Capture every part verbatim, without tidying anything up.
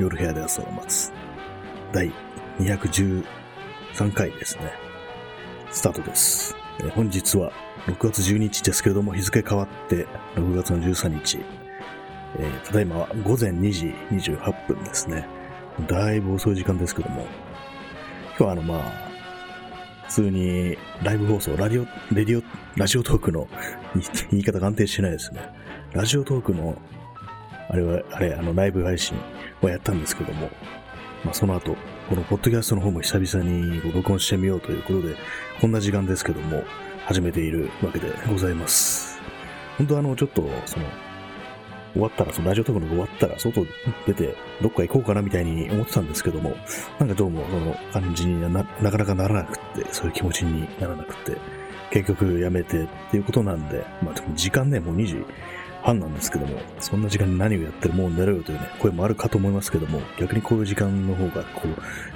夜部屋で朝を待つだいにひゃくじゅうさんかいですね。スタートです。えー、本日はろくがつじゅうににちですけれども、日付変わってろくがつのじゅうさんにち、えー、ただいまはごぜんにじにじゅうはっぷんですね。だいぶ遅い時間ですけども、今日はあのまあ普通にライブ放送、ラジオ、レディオ、ラジオトークの言い方が安定してないですね。ラジオトークの、あれは、あれ、あの、ライブ配信はやったんですけども、まあその後、このポッドキャストの方も久々に録音してみようということで、こんな時間ですけども、始めているわけでございます。本当あの、ちょっと、その、終わったら、そのラジオトークの終わったら、外出て、どっか行こうかなみたいに思ってたんですけども、なんかどうも、その感じに な, なかなかならなくって、そういう気持ちにならなくて、結局やめてっていうことなんで、まあ、時間ね、もうにじはんなんですけども、そんな時間に何をやってる、もう寝ろよというね、声もあるかと思いますけども、逆にこういう時間の方が、こう、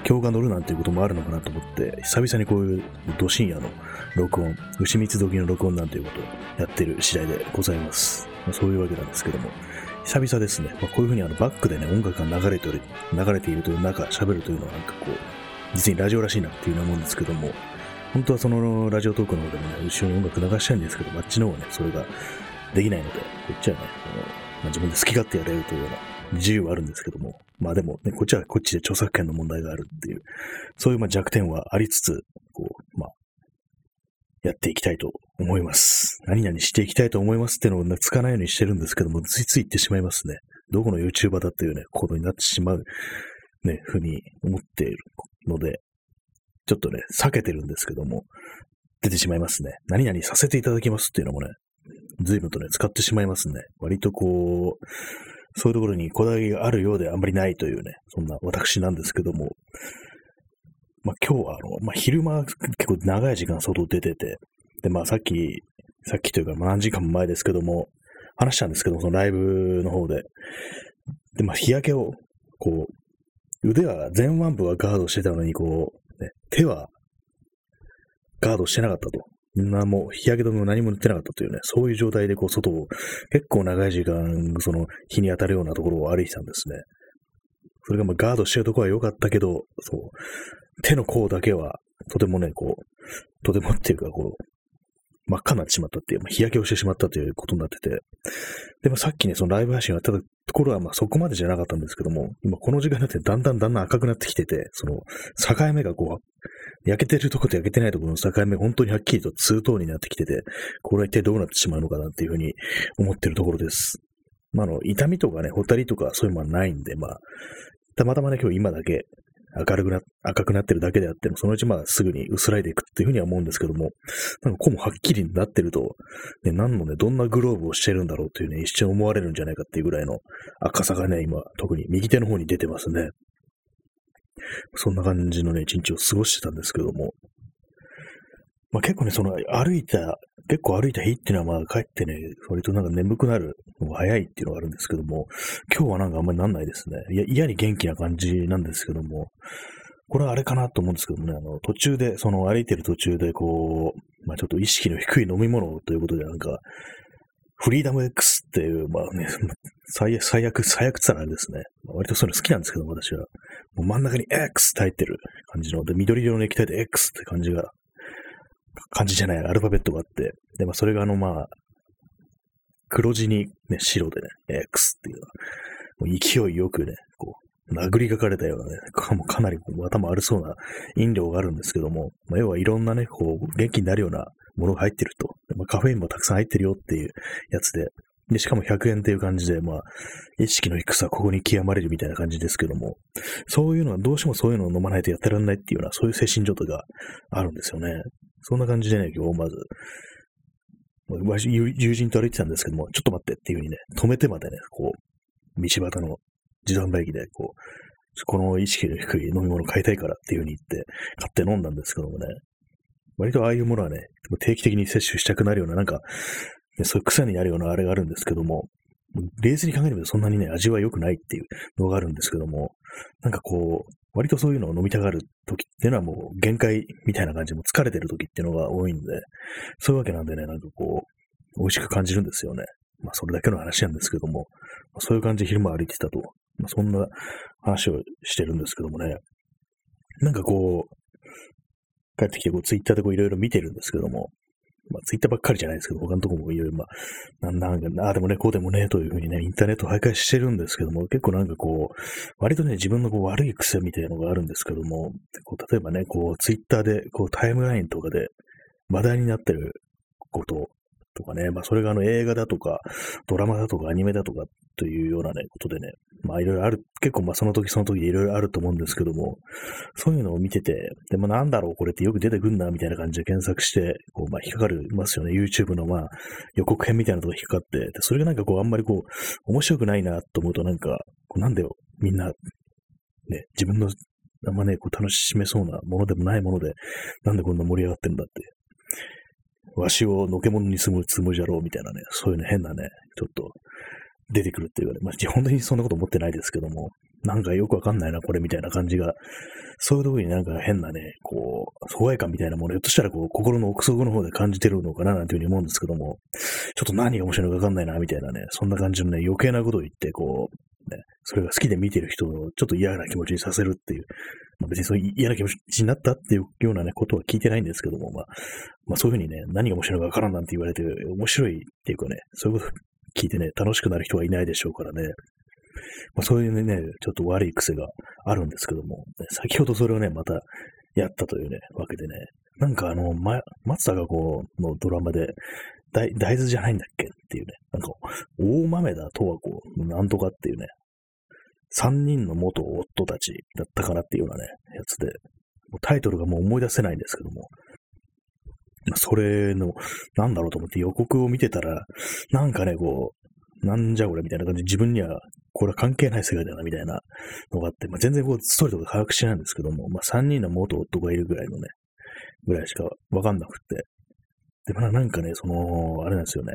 今日が乗るなんていうこともあるのかなと思って、久々にこういう、ど深夜の録音、牛蜜時の録音なんていうことをやってる次第でございます。そういうわけなんですけども、久々ですね、まあ、こういうふうにあのバックでね、音楽が流れており、流れているという中、喋るというのはなんかこう、実にラジオらしいなっていうようなもんですけども、本当はそのラジオトークの方でもね、後ろに音楽流したいんですけど、あっちの方はね、それができないので、こっちはね、まあ、自分で好き勝手やれるというような自由はあるんですけども、まあでも、ね、こっちはこっちで著作権の問題があるっていう、そういうまあ弱点はありつつ、こう、まあ、やっていきたいと思います。何々していきたいと思いますってのをつかないようにしてるんですけども、ついつい言ってしまいますね。どこの YouTuber だっていうね、ことになってしまう、ね、ふうに思っているので、ちょっとね、避けてるんですけども、出てしまいますね。何々させていただきますっていうのもね、随分とね、使ってしまいますね。割とこう、そういうところにこだわりがあるようであんまりないというね、そんな私なんですけども、まあ、今日はあの、まあ、昼間結構長い時間外出てて、で、まあさっき、さっきというか何時間も前ですけども、話したんですけども、そのライブの方で。で、まあ日焼けを、こう、腕は、前腕部はガードしてたのに、こう、ね、手はガードしてなかったと。な、もう日焼け止めも何も塗ってなかったというね、そういう状態でこう外を結構長い時間、その日に当たるようなところを歩いてたんですね。それがまあガードしてるところは良かったけど、そう。手の甲だけは、とてもね、こう、とてもっていうか、こう、真っ赤になってしまったっていう、日焼けをしてしまったということになってて、でもさっきね、そのライブ配信をやったところは、まあそこまでじゃなかったんですけども、今この時間になってだんだんだんだん赤くなってきてて、その境目がこう、焼けてるところと焼けてないところの境目、本当にはっきりとツートーンになってきてて、これは一体どうなってしまうのかなっていうふうに思ってるところです。まああの、痛みとかね、ほたりとかそういうのはないんで、まあ、たまたまね、今日今だけ、明るくな、赤くなってるだけであっても、そのうちまあすぐに薄らいでいくっていうふうには思うんですけども、なんかこうもはっきりなってると、ね、何のね、どんなグローブをしてるんだろうっていうね、一瞬思われるんじゃないかっていうぐらいの赤さがね、今、特に右手の方に出てますね。そんな感じのね、一日を過ごしてたんですけども、まあ結構ね、その歩いた、結構歩いた日っていうのはまあ帰ってね、割となんか眠くなるのが早いっていうのがあるんですけども、今日はなんかあんまりなんないですね。いや、嫌に元気な感じなんですけども、これはあれかなと思うんですけどもね、あの、途中で、その歩いてる途中でこう、まあちょっと意識の低い飲み物ということでなんか、フリーダム X っていう、まあね、最悪、最悪、最悪って言ったらあれですね。割とそういうの好きなんですけども、私は。もう真ん中に X って入ってる感じの、で、緑色の液体で X って感じが、漢字じゃない、アルファベットがあって、で、まあ、それがあの、まあ、黒字に、ね、白でね、X っていうのは、もう勢いよくね、こう、殴りかかれたようなね、か, もうかなり頭悪そうな飲料があるんですけども、まあ、要はいろんなね、こう、元気になるようなものが入ってると、まあ、カフェインもたくさん入ってるよっていうやつで、で、しかもひゃくえんっていう感じで、まあ、意識の低さはここに極まれるみたいな感じですけども、そういうのは、どうしてもそういうのを飲まないとやってらんないっていうような、そういう精神状態があるんですよね。そんな感じでね、今日まず、友人と歩いてたんですけども、ちょっと待ってっていう風にね、止めてまでね、こう、道端の自動販売機で、こう、この意識の低い飲み物買いたいからっていう風に言って、買って飲んだんですけどもね、割とああいうものはね、定期的に摂取したくなるような、なんか、ね、そういう癖になるようなあれがあるんですけども、冷静に考えればそんなにね、味は良くないっていうのがあるんですけども、なんかこう、割とそういうのを飲みたがる時っていうのはもう限界みたいな感じで、もう疲れてる時っていうのが多いんで、そういうわけなんでね、なんかこう、美味しく感じるんですよね。まあそれだけの話なんですけども、そういう感じで昼間歩いてたと、まあ、そんな話をしてるんですけどもね、なんかこう、帰ってきてこうツイッターでこういろいろ見てるんですけども、まあ、ツイッターばっかりじゃないですけど、他のところもいろいろ、まあ、なんか、ああでもね、こうでもね、というふうにね、インターネットを徘徊してるんですけども、結構なんかこう、割とね、自分のこう悪い癖みたいなのがあるんですけども、こう例えばね、こう、ツイッターで、こう、タイムラインとかで話題になってることとかね、まあ、それがあの映画だとか、ドラマだとか、アニメだとか、というようなね、ことでね、まあ、いろいろある、結構まあ、その時その時でいろいろあると思うんですけども、そういうのを見てて、でもなんだろう、これってよく出てくんな、みたいな感じで検索して、こう、まあ、引っかかりますよね。YouTube のまあ、予告編みたいなとこ引っかかって、で、それがなんかこう、あんまりこう、面白くないな、と思うとなんか、こうなんでよ、みんな、ね、自分の、あんまね、こう、楽しめそうなものでもないもので、なんでこんな盛り上がってるんだって。わしをのけものにするつもりじゃろう、みたいなね、そういうね、変なね、ちょっと、出てくるっていうかね、まあ、本当にそんなこと思ってないですけども、なんかよくわかんないな、これみたいな感じが、そういうとこになんか変なね、こう、疎外感みたいなもの、ひょっとしたらこう、心の奥底の方で感じてるのかな、なんていうふうに思うんですけども、ちょっと何が面白いのかわかんないな、みたいなね、そんな感じのね、余計なことを言って、こう、ね、それが好きで見てる人をちょっと嫌な気持ちにさせるっていう、まあ、別にそういう嫌な気持ちになったっていうようなね、ことは聞いてないんですけども、まあ、まあそういうふうにね、何が面白いのかわからんなんて言われて、面白いっていうかね、そういうこと、聞いてね、楽しくなる人はいないでしょうからね。まあ、そういうね、ちょっと悪い癖があるんですけども、ね、先ほどそれをね、またやったというね、わけでね。なんかあの、ま、松坂子のドラマで、大豆じゃないんだっけっていうね、なんか、大豆田十和子のなんとかっていうね、三人の元夫たちだったかなっていうようなね、やつで、もうタイトルがもう思い出せないんですけども、それの、なんだろうと思って予告を見てたら、なんかね、こう、なんじゃこれみたいな感じで、自分には、これは関係ない世界だな、みたいなのがあって、まあ、全然こう、ストーリーとか把握しないんですけども、まあ、さんにんの元夫がいるぐらいのね、ぐらいしかわかんなくて。で、まあ、なんかね、その、あれなんですよね。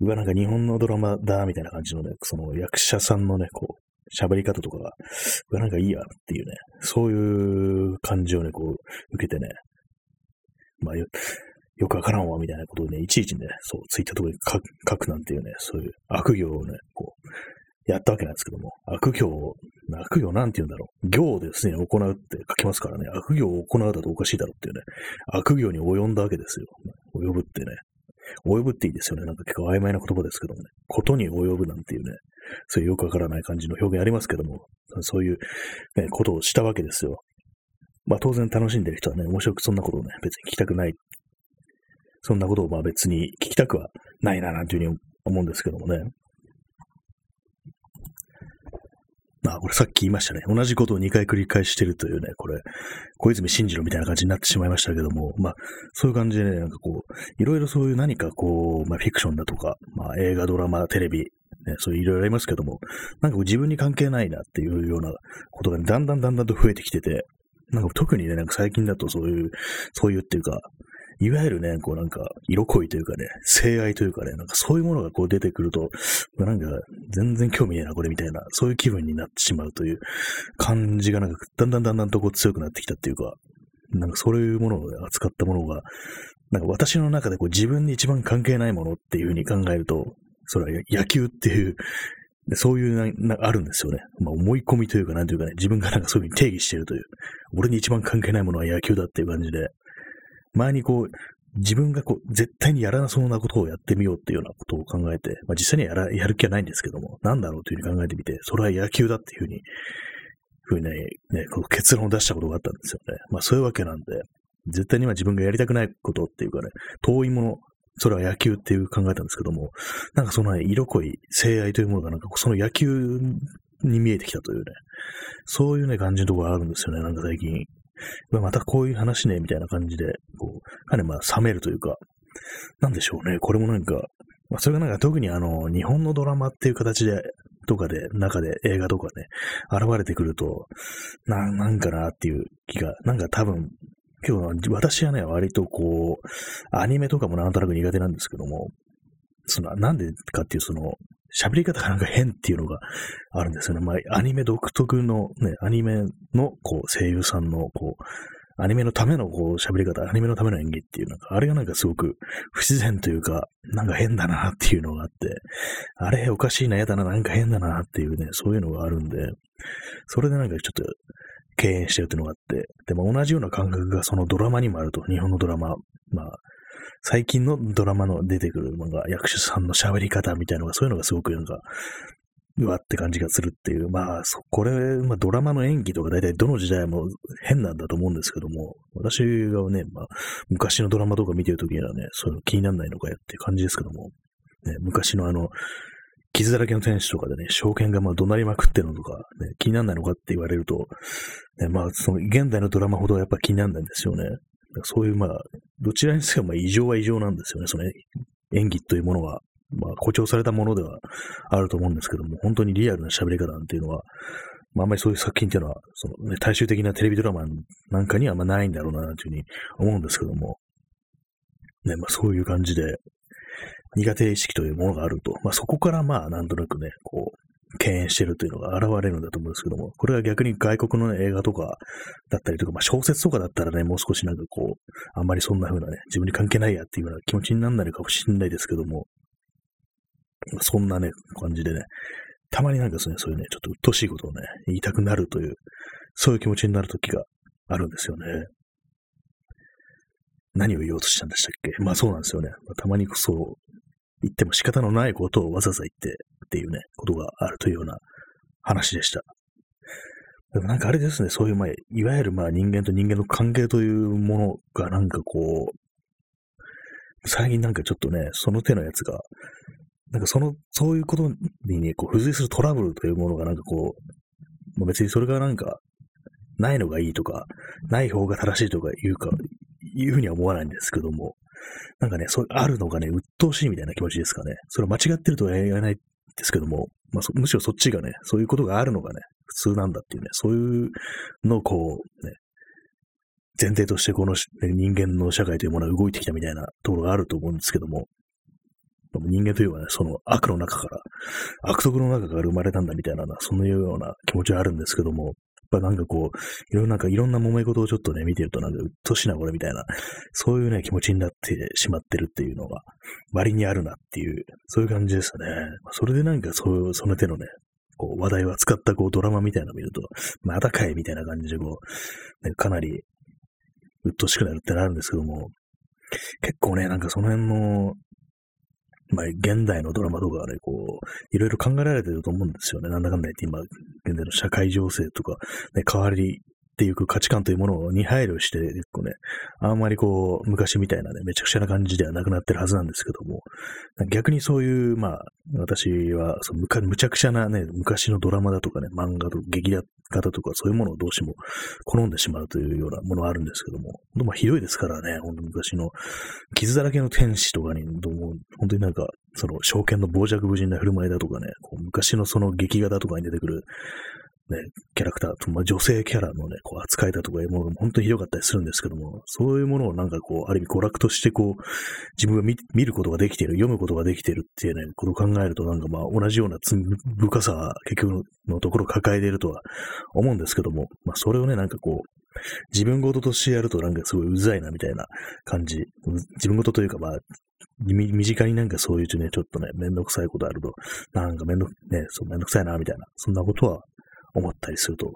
うわ、なんか日本のドラマだ、みたいな感じのね、その役者さんのね、こう、喋り方とかが、うわ、なんかいいや、っていうね、そういう感じをね、こう、受けてね、まあよ、よくわからんわ、みたいなことをね、いちいちね、そう、ツイッターとかに書くなんていうね、そういう悪行をね、こう、やったわけなんですけども、悪行を、悪行なんて言うんだろう。行をですね、行うって書きますからね、悪行を行うだとおかしいだろうっていうね、悪行に及んだわけですよ。及ぶってね、及ぶっていいですよね。なんか結構曖昧な言葉ですけどもね、ことに及ぶなんていうね、そういうよくわからない感じの表現ありますけども、そういう、ね、ことをしたわけですよ。まあ当然楽しんでる人はね、面白くそんなことをね、別に聞きたくない。そんなことをまあ別に聞きたくはないな、なんていうふうに思うんですけどもね。まあこれさっき言いましたね。同じことをにかい繰り返してるというね、これ、小泉進次郎みたいな感じになってしまいましたけども、まあそういう感じでね、なんかこう、いろいろそういう何かこう、まあフィクションだとか、まあ映画、ドラマ、テレビ、ね、そういろいろありますけども、なんかこう自分に関係ないなっていうようなことが、ね、だんだんだんだんと増えてきてて、なんか特にね、なんか最近だとそういう、そういうっていうか、いわゆるね、こうなんか、色恋というかね、性愛というかね、なんかそういうものがこう出てくると、なんか全然興味ねえな、これみたいな、そういう気分になってしまうという感じがなんか、だんだんだんだんとこう強くなってきたっていうか、なんかそういうものを扱ったものが、なんか私の中でこう自分に一番関係ないものっていうふうに考えると、それは野球っていう、でそういうな、な、あるんですよね。まあ、思い込みというか、なんというかね、自分がなんかそういうふうに定義しているという、俺に一番関係ないものは野球だっていう感じで、前にこう、自分がこう、絶対にやらなそうなことをやってみようっていうようなことを考えて、まあ、実際にやら、やる気はないんですけども、なんだろうというふうに考えてみて、それは野球だっていうふうに、ふうにね、ねこう結論を出したことがあったんですよね。まあ、そういうわけなんで、絶対に今自分がやりたくないことっていうかね、遠いもの、それは野球っていう考えたんですけども、なんかその、ね、色濃い性愛というものがなんかその野球に見えてきたというね、そういうね感じのところがあるんですよね、なんか最近。またこういう話ね、みたいな感じで、こう、かなりまあ冷めるというか、なんでしょうね、これもなんか、まあ、それがなんか特にあの、日本のドラマっていう形で、とかで、中で映画とかね、現れてくると、な、なんかなっていう気が、なんか多分、今日私はね、割とこう、アニメとかもなんとなく苦手なんですけども、その、なんでかっていう、その、喋り方がなんか変っていうのがあるんですよね。まあ、アニメ独特のね、アニメの、こう、声優さんの、こう、アニメのためのこう喋り方、アニメのための演技っていう、なんかあれがなんかすごく不自然というか、なんか変だなっていうのがあって、あれおかしいな、やだな、なんか変だなっていうね、そういうのがあるんで、それでなんかちょっと敬遠してるっていうのがあって、でも同じような感覚がそのドラマにもあると、日本のドラマ、まあ最近のドラマの出てくるなんか役者さんの喋り方みたいなのが、そういうのがすごくなんかうわって感じがするっていう、まあ、これ、まあ、ドラマの演技とか大体どの時代も変なんだと思うんですけども、私がね、まあ、昔のドラマとか見てるときにはね、そういうの気にならないのかやっていう感じですけども、ね、昔のあの、傷だらけの天使とかでね、証券がまあ怒鳴りまくってるのとか、ね、気にならないのかって言われると、ね、まあ、その現代のドラマほどやっぱ気にならないんですよね。そういうまあ、どちらにせよまあ異常は異常なんですよね、その演技というものは。まあ、誇張されたものではあると思うんですけども、本当にリアルな喋り方なんていうのは、まあ、あんまりそういう作品っていうのは、そのね、大衆的なテレビドラマなんかにはあんまないんだろうな、というふうに思うんですけども、ね、まあ、そういう感じで、苦手意識というものがあると、まあ、そこからまあ、なんとなくね、こう、敬遠してるというのが現れるんだと思うんですけども、これが逆に外国の映画とかだったりとか、まあ小説とかだったらね、もう少しなんかこう、あんまりそんな風なね、自分に関係ないやっていうような気持ちにならないかもしれないですけども、そんなね、感じでね、たまになんかですね、そういうね、ちょっと鬱陶しいことをね、言いたくなるという、そういう気持ちになる時があるんですよね。何を言おうとしたんでしたっけ？まあそうなんですよね。たまにそう、言っても仕方のないことをわざわざ言ってっていうね、ことがあるというような話でした。でもなんかあれですね、そういう、まあ、いわゆるまあ人間と人間の関係というものがなんかこう、最近なんかちょっとね、その手のやつが、なんかその、そういうことにね、こう、付随するトラブルというものがなんかこう、まあ、別にそれがなんか、ないのがいいとか、ない方が正しいとかいうか、いうふうには思わないんですけども、なんかね、それあるのがね、鬱陶しいみたいな気持ちですかね。それ間違ってるとは言えないですけども、まあ、むしろそっちがね、そういうことがあるのがね、普通なんだっていうね、そういうのをこう、ね、前提としてこの人間の社会というものが動いてきたみたいなところがあると思うんですけども、人間というのはね、その悪の中から、悪徳の中から生まれたんだみたいな、そのような気持ちはあるんですけども、やっぱなんかこう、いろんな、なんかいろんな揉め事をちょっとね、見てるとなんかうっとしな、これみたいな、そういうね、気持ちになってしまってるっていうのが、割にあるなっていう、そういう感じですね。それでなんかそう、その手のね、こう、話題を扱ったこう、ドラマみたいなのを見ると、またかいみたいな感じでこう、ね、かなり、うっとしくなるってなるんですけども、結構ね、なんかその辺の、まあ、現代のドラマとかね、こう、いろいろ考えられてると思うんですよね。なんだかんだ言って今、現在の社会情勢とか、ね、変わりっていう価値観というものに配慮して、結構ね、あんまりこう、昔みたいなね、めちゃくちゃな感じではなくなってるはずなんですけども、逆にそういう、まあ、私はそのむか、むちゃくちゃなね、昔のドラマだとかね、漫画とか劇画とかそういうものをどうしても好んでしまうというようなものがあるんですけども、まあ、ひどいですからね、ほんと昔の傷だらけの天使とかに、どうも本当になんか、その証券の傍若無人な振る舞いだとかね、こう昔のその劇画だとかに出てくる、ね、キャラクターと、まあ、女性キャラのね、こう扱いだとかいうものが本当にひどかったりするんですけども、そういうものをなんかこう、ある意味娯楽としてこう、自分が 見, 見ることができている、読むことができているっていうね、ことを考えるとなんかまあ同じような罪深さは結局のところ抱えているとは思うんですけども、まあそれをね、なんかこう、自分事としてやるとなんかすごいうざいなみたいな感じ、自分事というかまあ、身, 身近になんかそういうね、ちょっとね、めんどくさいことあると、なんかめんどく、ね、そうめんどくさいなみたいな、そんなことは、思ったりすると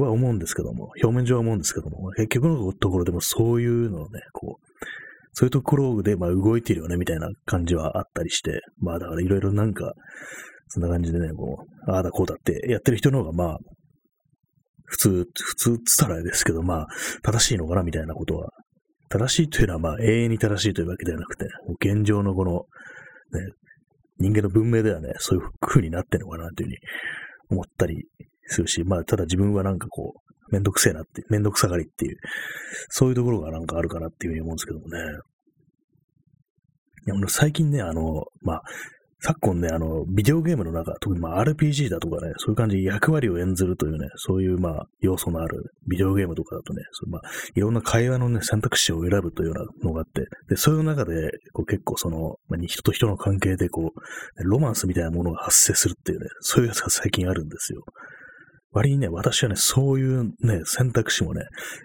は思うんですけども、表面上は思うんですけども、結局のところでもそういうのをね、こう、そういうところでまあ動いてるよねみたいな感じはあったりして、まあだからいろいろなんか、そんな感じでね、こう、ああだこうだってやってる人の方がまあ、普通、普通って言ったらですけど、まあ、正しいのかなみたいなことは、正しいというのはまあ永遠に正しいというわけではなくて、現状のこの、ね、人間の文明ではね、そういう風になってるのかなというふうに思ったり、するし、まあ、ただ自分はなんかこう、めんどくせえなって、めんどくさがりっていう、そういうところがなんかあるかなっていうふうに思うんですけどもね。いや、最近ね、あの、まあ、昨今ね、あの、ビデオゲームの中、特にまあ アールピージー だとかね、そういう感じで役割を演ずるというね、そういうまあ、要素のあるビデオゲームとかだとね、そうまあ、いろんな会話のね、選択肢を選ぶというようなのがあって、で、そういう中で、こう結構その、まあ、人と人の関係でこう、ロマンスみたいなものが発生するっていうね、そういうやつが最近あるんですよ。割にね、私はね、そういうね、選択肢もね、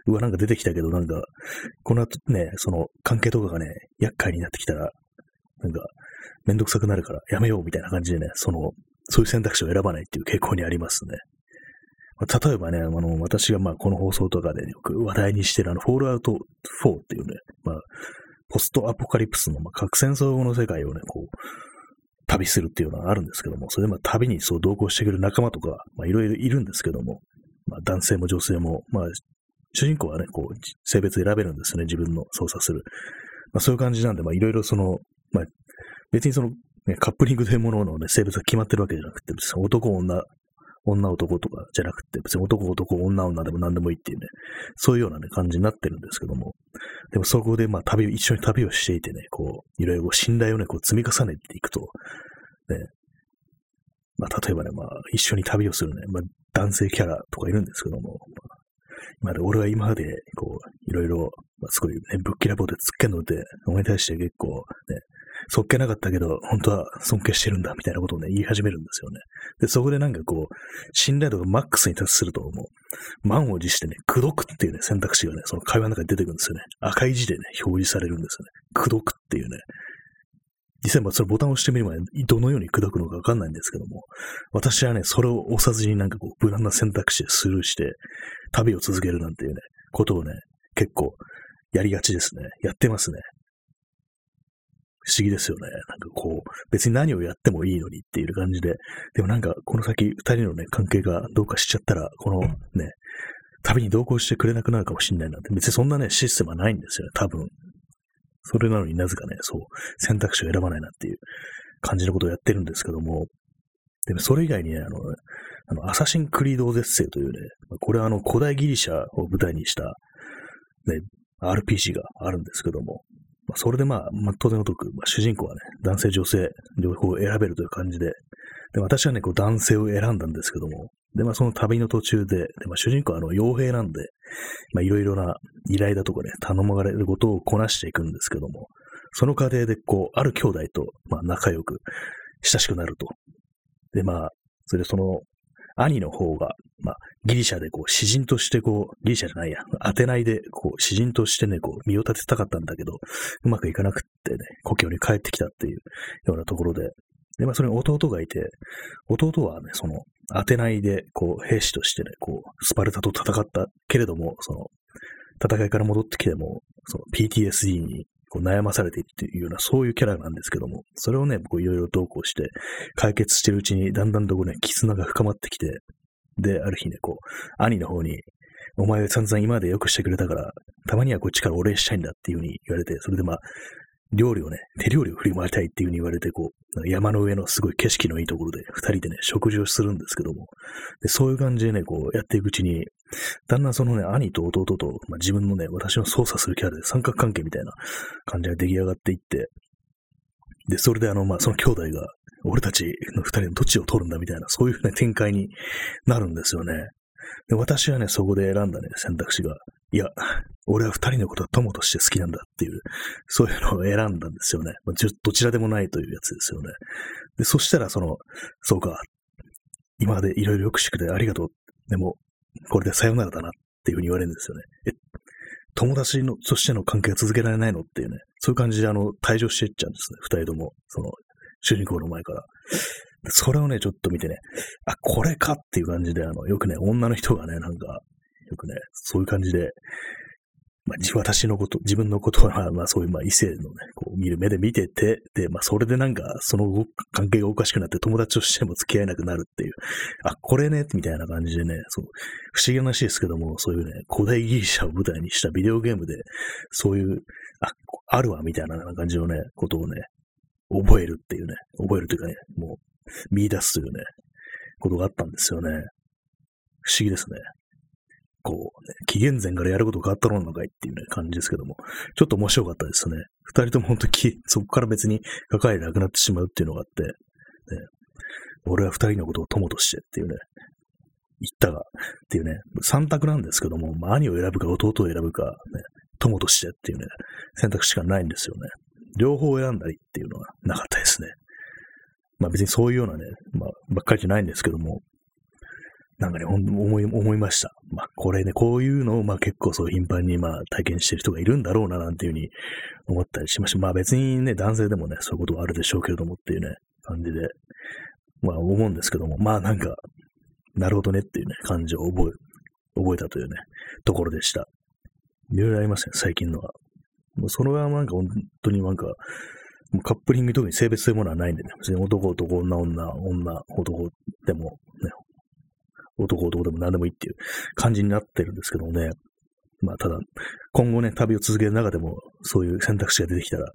うわ、なんか出てきたけど、なんか、この後ね、その関係とかがね、厄介になってきたら、なんか、めんどくさくなるからやめようみたいな感じでね、その、そういう選択肢を選ばないっていう傾向にありますね。まあ、例えばね、あの、私がまあ、この放送とかでよく話題にしてるあの、フォールアウトフォーっていうね、まあ、ポストアポカリプスの、まあ、核戦争後の世界をね、こう、旅するっていうのはあるんですけども、それでまあ旅にそう同行してくる仲間とか、まあいろいろいるんですけども、まあ男性も女性も、まあ主人公はね、こう、性別選べるんですよね、自分の操作する。まあそういう感じなんで、まあいろいろその、まあ別にその、ね、カップリングというもののね、性別が決まってるわけじゃなくて、別に男女、女男とかじゃなくて、別に男男、女女でも何でもいいっていうね、そういうようなね、感じになってるんですけども、でもそこでまあ旅、一緒に旅をしていてね、こう、いろいろ信頼をね、こう積み重ねていくと、ね、まあ例えばね、まあ一緒に旅をするね、まあ男性キャラとかいるんですけども、まあ、今で、俺は今までこう、いろいろ、まあ、すごいね、ぶっきらぼうでつっけんので、お前に対して結構ね、そっけなかったけど、本当は尊敬してるんだ、みたいなことをね、言い始めるんですよね。で、そこでなんかこう、信頼度がマックスに達すると、もう、満を持してね、口説くっていうね、選択肢がね、その会話の中に出てくるんですよね。赤い字でね、表示されるんですよね。口説くっていうね。実際、まあ、そのボタンを押してみれば、どのように口説くのかわかんないんですけども、私はね、それを押さずになんかこう、無難な選択肢でスルーして、旅を続けるなんていうね、ことをね、結構、やりがちですね。やってますね。不思議ですよね。なんかこう、別に何をやってもいいのにっていう感じで、でもなんかこの先二人のね、関係がどうかしちゃったら、このね、旅に同行してくれなくなるかもしれないなんて、別にそんなね、システムはないんですよね、多分。それなのになぜかね、そう、選択肢を選ばないなっていう感じのことをやってるんですけども、でもそれ以外にね、あの、あのアサシン・クリード・オデッセイというね、これはあの古代ギリシャを舞台にした、ね、アールピージー があるんですけども、それでまあ、まあ、当然のとく、まあ、主人公はね、男性、女性、両方選べるという感じで、で、私はね、こう男性を選んだんですけども、で、まあ、その旅の途中で、で、まあ、主人公はあの、傭兵なんで、まあ、いろいろな依頼だとかね、頼まれることをこなしていくんですけども、その過程で、こう、ある兄弟と、まあ、仲良く、親しくなると。で、まあ、それでその、兄の方が、まあ、ギリシャでこう、詩人としてこう、ギリシャじゃないや、アテナイでこう、詩人としてね、こう、身を立てたかったんだけど、うまくいかなくってね、故郷に帰ってきたっていうようなところで、で、まあ、それに弟がいて、弟はね、その、アテナイでこう、兵士としてね、こう、スパルタと戦ったけれども、その、戦いから戻ってきても、その、ピーティーエスディー にこう悩まされているっていうような、そういうキャラなんですけども、それをね、こう、いろいろ同行して、解決してるうちに、だんだんとこうね、絆が深まってきて、で、ある日ね、こう、兄の方に、お前散々今までよくしてくれたから、たまにはこっちからお礼したいんだっていう風に言われて、それでまあ、料理をね、手料理を振り回りたいっていう風に言われて、こう、山の上のすごい景色のいいところで、二人でね、食事をするんですけども、で、そういう感じでね、こう、やっていくうちに、だんだんそのね、兄と弟と、まあ、自分のね、私の操作するキャラで三角関係みたいな感じが出来上がっていって、で、それであの、まあ、その兄弟が、俺たちの二人のどっちを取るんだみたいな、そういうね、展開になるんですよね。で、私はね、そこで選んだね、選択肢が、いや、俺は二人のことは友として好きなんだっていう、そういうのを選んだんですよね。まあ、どちらでもないというやつですよね。で、そしたらその、そうか、今までいろいろよくしてくれてありがとう。でも、これでさよならだなっていうふうに言われるんですよね。え、友達の、としての関係が続けられないのっていうね、そういう感じであの、退場していっちゃうんですね、二人とも。その、主人公の前から。それをね、ちょっと見てね、あ、これかっていう感じで、あの、よくね、女の人がね、なんか、よくね、そういう感じで、まあ、私のこと、自分のことは、まあ、そういう、まあ、異性のね、こう、見る目で見てて、で、まあ、それでなんか、その関係がおかしくなって、友達としても付き合えなくなるっていう、あ、これね、みたいな感じでね、そう、不思議な話ですけども、そういうね、古代ギリシャを舞台にしたビデオゲームで、そういう、あ、あるわ、みたいな感じのね、ことをね、覚えるっていうね、覚えるというかね、もう見出すというね、ことがあったんですよね。不思議ですね。こう、ね、紀元前からやることがあったのかいっていうね、感じですけども、ちょっと面白かったですね。二人とも本当に、そこから別に関わりなくなってしまうっていうのがあって、ね、俺は二人のことを友としてっていうね、言ったが、っていうね、三択なんですけども、まあ、兄を選ぶか弟を選ぶか、ね、友としてっていうね、選択肢しかないんですよね。両方選んだりっていうのはなかったですね。まあ別にそういうようなね、まあばっかりじゃないんですけども、なんかね、ほんと思い、思いました。まあ、これね、こういうのを、まあ結構そう頻繁に、まあ体験してる人がいるんだろうな、なんていうふうに思ったりしました。まあ別にね、男性でもね、そういうことはあるでしょうけれどもっていうね、感じで、まあ思うんですけども、まあなんか、なるほどねっていうね、感じを覚え、覚えたというね、ところでした。いろいろありますね、最近のは。もうそれはなんか本当になんか、もうカップリング特に性別というものはないんでね、別に男男、女女、女男でも、ね、男男でも何でもいいっていう感じになってるんですけどもね、まあただ、今後ね、旅を続ける中でも、そういう選択肢が出てきたら、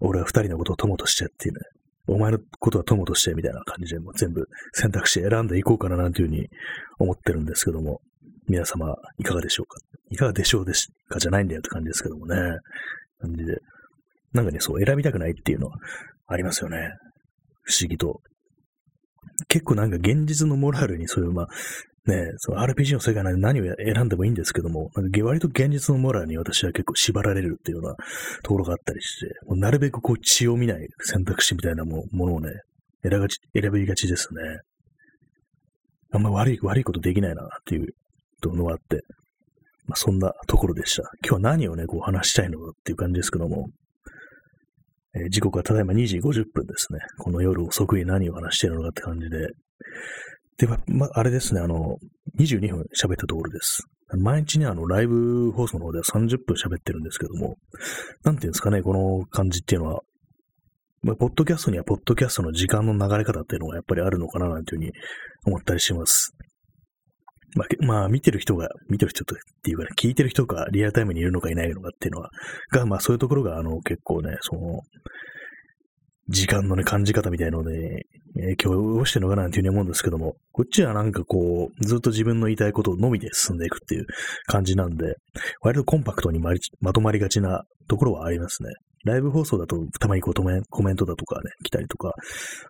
俺は二人のことを友としてっていうね、お前のことは友としてみたいな感じで、もう全部選択肢選んでいこうかななんていうふうに思ってるんですけども、皆様いかがでしょうかいかがでしょうでしかじゃないんだよって感じですけどもね、感じで。なんかね、そう、選びたくないっていうのはありますよね。不思議と。結構なんか現実のモラルに、そういう、まあ、ね、その アールピージー の世界なら何を選んでもいいんですけども、なんか割と現実のモラルに私は結構縛られるっていうようなところがあったりして、もうなるべくこう血を見ない選択肢みたいなものをね、選がち、選びがちですね。あんま悪い、悪いことできないなっていうのがあって、まあそんなところでした。今日は何をね、こう話したいのかっていう感じですけども、えー、時刻はただいまにじごじゅっぷんですね。この夜遅くに何を話しているのかって感じで。で、まあ、あれですね、あの、にじゅうにふん喋ったところです。毎日ね、あの、ライブ放送の方ではさんじゅっぷん喋ってるんですけども、なんていうんですかね、この感じっていうのは、まあ、ポッドキャストにはポッドキャストの時間の流れ方っていうのがやっぱりあるのかななんていうふうに思ったりします。まあ、まあ、見てる人が、見てる人っていうかね、聞いてる人がリアルタイムにいるのかいないのかっていうのは、が、まあそういうところが、あの、結構ね、その、時間のね、感じ方みたいので、ね、影響をしてるのかなっていうふうに思うんですけども、こっちはなんかこう、ずっと自分の言いたいことのみで進んでいくっていう感じなんで、割とコンパクトにまり、まとまりがちなところはありますね。ライブ放送だと、たまにこう、コメントだとかね、来たりとか、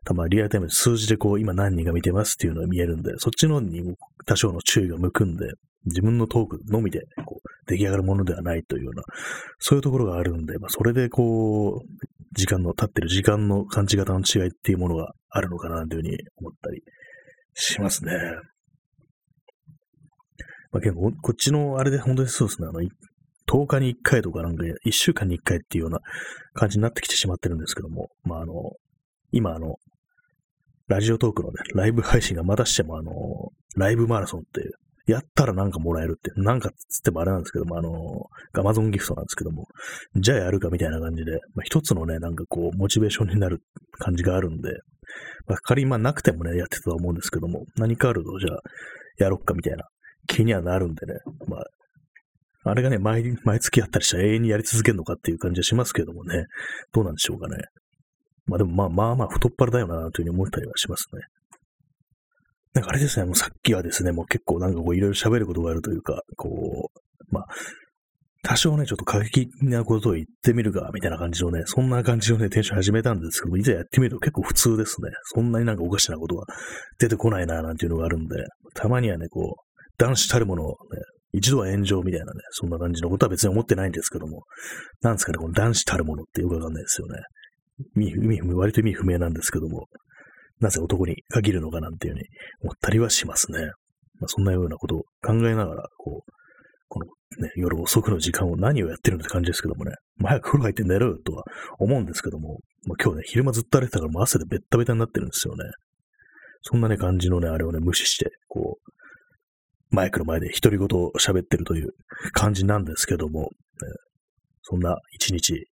たまにリアルタイムで数字でこう、今何人が見てますっていうのが見えるんで、そっちのにも多少の注意が向くんで、自分のトークのみで、こう、出来上がるものではないというような、そういうところがあるんで、まあ、それでこう、時間の、経ってる時間の感じ方の違いっていうものがあるのかな、というふうに思ったりしますね。まあ、結構、こっちの、あれで本当にそうですね、あの、とおかにいっかいとかなんかいっしゅうかんにいっかいっていうような感じになってきてしまってるんですけども、まああの、今あの、ラジオトークのね、ライブ配信がまたしてもあの、ライブマラソンっていう、やったらなんかもらえるって、なんかつってもあれなんですけども、あの、アマゾンギフトなんですけども、じゃあやるかみたいな感じで、まあ、一つのね、なんかこう、モチベーションになる感じがあるんで、まあ、仮にまあなくてもね、やってたと思うんですけども、何かあるとじゃあやろっかみたいな気にはなるんでね、まあ、あれがね、毎、毎月やったりしたら永遠にやり続けるのかっていう感じはしますけれどもね、どうなんでしょうかね。まあでもまあまあまあ太っ腹だよなというふうに思ったりはしますね。なんかあれですね、もうさっきはですね、もう結構なんかこういろいろ喋ることがあるというか、こう、まあ、多少ね、ちょっと過激なことを言ってみるか、みたいな感じのね、そんな感じのね、テンション始めたんですけども、いざやってみると結構普通ですね。そんなになんかおかしなことは出てこないななんていうのがあるんで、たまにはね、こう、男子たるものをね、一度は炎上みたいなね、そんな感じのことは別に思ってないんですけども、なんですかね、この男子たるものってよくわかんないですよね。意味不明、割と意味不明なんですけども、なぜ男に限るのかなんていうふうに思ったりはしますね。まあ、そんなようなことを考えながら、こう、このね、夜遅くの時間を何をやってるのって感じですけどもね、まあ、早く風呂入って寝ろよとは思うんですけども、まあ、今日ね、昼間ずっと歩いてたからもう汗でベッタベタになってるんですよね。そんなね、感じのね、あれをね、無視して、こう、マイクの前で独り言を喋ってるという感じなんですけども、えー、そんな一日、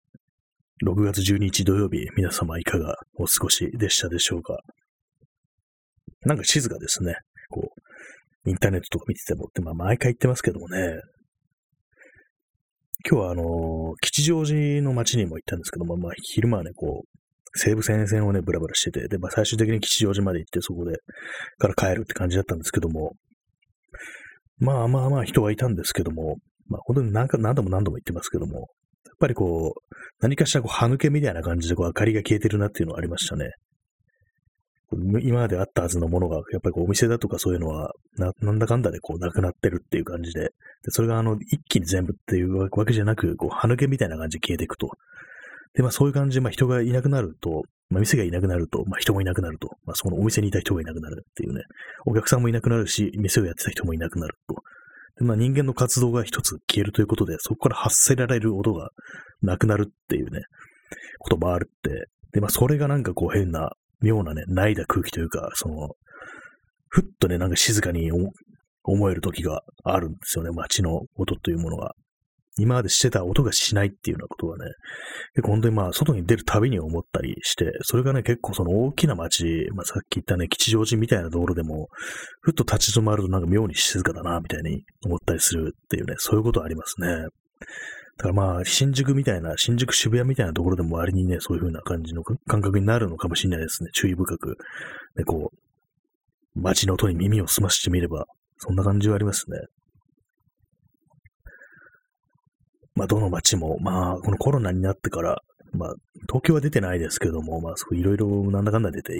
ろくがつじゅうににち土曜日、皆様いかがお過ごしでしたでしょうか。なんか静かですね。こう、インターネットとか見ててもって、まあ毎回言ってますけどもね、今日はあのー、吉祥寺の街にも行ったんですけども、まあ昼間はね、こう、西武線線をね、ブラブラしてて、で、まあ最終的に吉祥寺まで行って、そこで、から帰るって感じだったんですけども、まあまあまあ人はいたんですけども、まあ本当に何か何度も何度も言ってますけども、やっぱりこう、何かしらこう歯抜けみたいな感じでこう明かりが消えてるなっていうのはありましたね。今まであったはずのものが、やっぱりこうお店だとかそういうのはな、なんだかんだでこうなくなってるっていう感じで、でそれがあの一気に全部っていうわけじゃなく、こう歯抜けみたいな感じで消えていくと。で、まあそういう感じで、まあ人がいなくなると、まあ店がいなくなると、まあ人もいなくなると、まあそこのお店にいた人がいなくなるっていうね、お客さんもいなくなるし、店をやってた人もいなくなると。で、まあ人間の活動が一つ消えるということで、そこから発せられる音がなくなるっていうね、こともあるって。で、まあそれがなんかこう変な、妙なね、ないだ空気というか、その、ふっとね、なんか静かに思える時があるんですよね、街の音というものが。今までしてた音がしないっていうようなことはね、結構本当にまあ外に出るたびに思ったりして、それがね結構その大きな街、まあさっき言ったね吉祥寺みたいなところでも、ふっと立ち止まるとなんか妙に静かだなみたいに思ったりするっていうね、そういうことありますね。だからまあ新宿みたいな、新宿渋谷みたいなところでも割にね、そういう風な感じの感覚になるのかもしれないですね。注意深く、ね、こう、街の音に耳を澄ましてみれば、そんな感じはありますね。まあ、どの街も、まあ、このコロナになってから、まあ、東京は出てないですけども、まあ、いろいろなんだかんだ出て、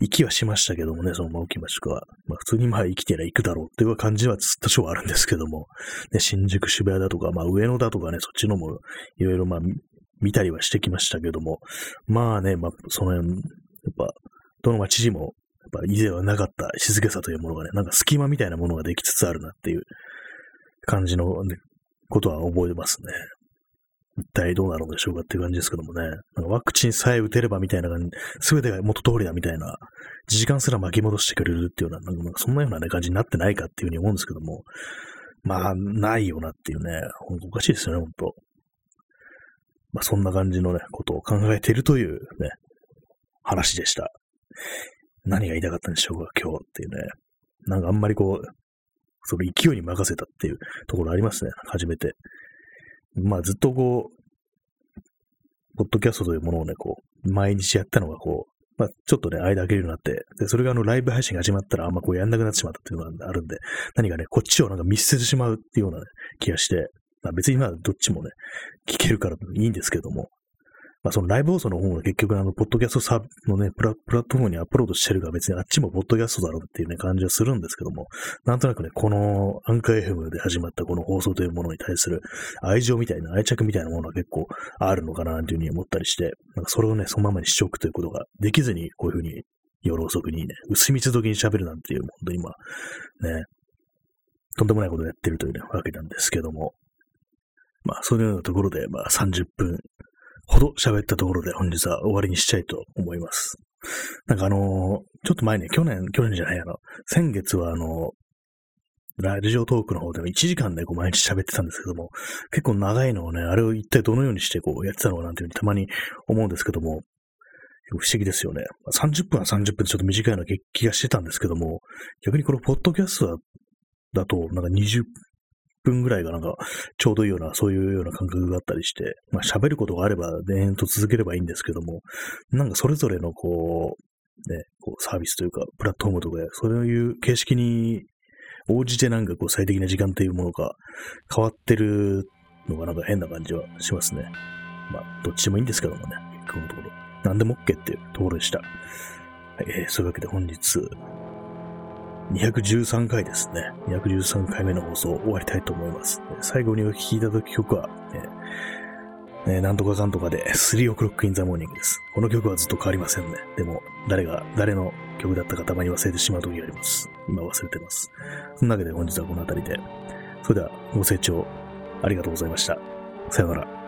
行きはしましたけどもね、その大きい街区は。まあ、普通にまあ、生きてりゃ行くだろうっていう感じは多少はあるんですけども、ね、新宿、渋谷だとか、まあ、上野だとかね、そっちのも、いろいろまあ、見たりはしてきましたけども、まあね、まあ、その辺、やっぱ、どの街にも、やっぱ、以前はなかった静けさというものがね、なんか隙間みたいなものができつつあるなっていう感じの、ね、ことは覚えますね。一体どうなるんでしょうかっていう感じですけどもね。なんかワクチンさえ打てればみたいな感じ、すべてが元通りだみたいな、時間すら巻き戻してくれるっていうような、なんかそんなような、ね、感じになってないかっていうふうに思うんですけども、まあ、ないよなっていうね、ほんとおかしいですよね、ほんと。まあ、そんな感じのね、ことを考えているというね、話でした。何が言いたかったんでしょうか、今日っていうね。なんかあんまりこう、その勢いに任せたっていうところありますね。初めて。まあずっとこう、ポッドキャストというものをね、こう、毎日やったのがこう、まあちょっとね、間空けるようになって、で、それがあのライブ配信が始まったら、あんまこうやんなくなってしまったっていうのがあるんで、何かね、こっちをなんか見捨ててしまうっていうような、ね、気がして、まあ別にまあどっちもね、聞けるからいいんですけども、まあそのライブ放送の方も結局あの、ポッドキャストサーのねプラ、プラットフォームにアップロードしてるから別にあっちもポッドキャストだろうっていうね感じはするんですけども、なんとなくね、このアンカー エフエム で始まったこの放送というものに対する愛情みたいな、愛着みたいなものは結構あるのかなというふうに思ったりして、なんかそれをね、そのままにしておくということができずに、こういうふうに夜遅くにね、薄道時に喋るなんていう、本当にまあ、ね、とんでもないことをやってるという、ね、わけなんですけども、まあそういうようなところで、まあさんじゅっぷん、ほど喋ったところで本日は終わりにしたいと思います。なんかあのー、ちょっと前ね、去年、去年じゃない、あの、先月はあの、ラジオトークの方でもいちじかんでこう毎日喋ってたんですけども、結構長いのをね、あれを一体どのようにしてこうやってたのかなんていうふうにたまに思うんですけども、不思議ですよね。さんじゅっぷんはさんじゅっぷんでちょっと短いような気がしてたんですけども、逆にこのポッドキャストだと、なんかにじゅっぷんぐらいがなんかちょうどいいようなそういうような感覚があったりして、まあ喋ることがあれば延々と続ければいいんですけども、なんかそれぞれのこうねこうサービスというかプラットフォームとかそういう形式に応じてなんかこう最適な時間というものが変わってるのがなんか変な感じはしますね。まあどっちでもいいんですけどもね、このところ何でも OK っていうところでした。はい、えー、そういうわけで本日。にひゃくじゅうさんかいですね。にひゃくじゅうさんかいめの放送を終わりたいと思います。最後にお聴きいただく曲は、えーえー、なんとかかんとかでスリーオクロックインザモーニングです。この曲はずっと変わりませんね。でも、誰が、誰の曲だったかたまに忘れてしまう時があります。今忘れてます。そんなわけで本日はこの辺りで。それでは、ご清聴ありがとうございました。さよなら。